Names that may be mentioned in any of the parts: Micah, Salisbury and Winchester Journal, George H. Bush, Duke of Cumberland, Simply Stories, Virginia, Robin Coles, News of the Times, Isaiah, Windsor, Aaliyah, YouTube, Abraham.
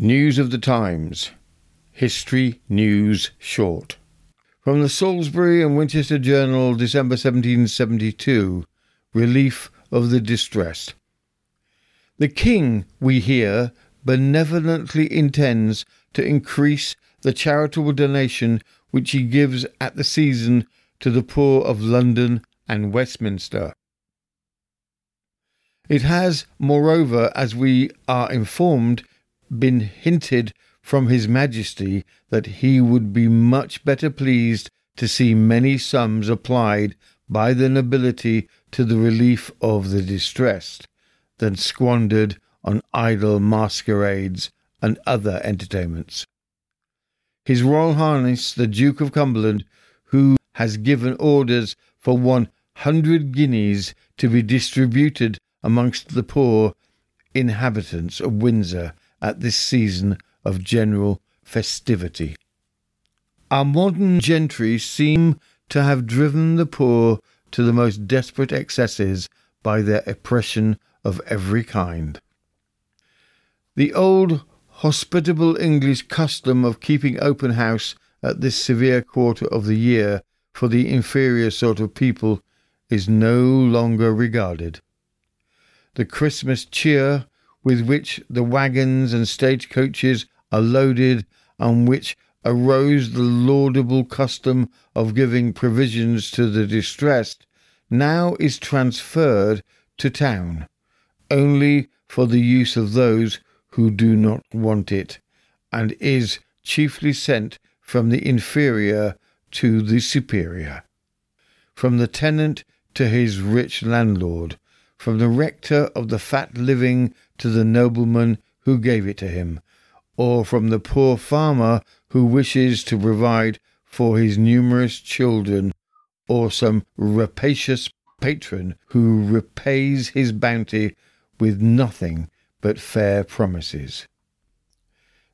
News of the Times. History News Short. From the Salisbury and Winchester Journal, December 1772. Relief of the distressed. The King, we hear, benevolently intends to increase the charitable donation which he gives at the season to the poor of London and Westminster. It has, moreover, as we are informed, been hinted from His Majesty that he would be much better pleased to see many sums applied by the nobility to the relief of the distressed than squandered on idle masquerades and other entertainments. His Royal Highness the Duke of Cumberland, who has given orders for 100 guineas to be distributed amongst the poor inhabitants of Windsor at this season of general festivity. Our modern gentry seem to have driven the poor to the most desperate excesses by their oppression of every kind. The old hospitable English custom of keeping open house at this severe quarter of the year for the inferior sort of people is no longer regarded. The Christmas cheer with which the wagons and stagecoaches are loaded, on which arose the laudable custom of giving provisions to the distressed, now is transferred to town, only for the use of those who do not want it, and is chiefly sent from the inferior to the superior, from the tenant to his rich landlord, from the rector of the fat living to the nobleman who gave it to him, or from the poor farmer who wishes to provide for his numerous children, or some rapacious patron who repays his bounty with nothing but fair promises.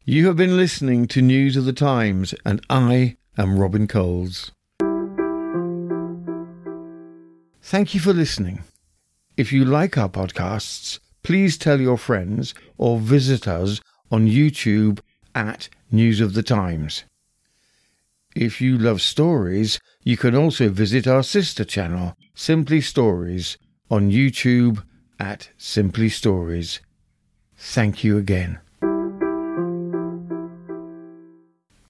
You have been listening to News of the Times, and I am Robin Coles. Thank you for listening. If you like our podcasts, please tell your friends or visit us on YouTube at News of the Times. If you love stories, you can also visit our sister channel, Simply Stories, on YouTube at Simply Stories. Thank you again.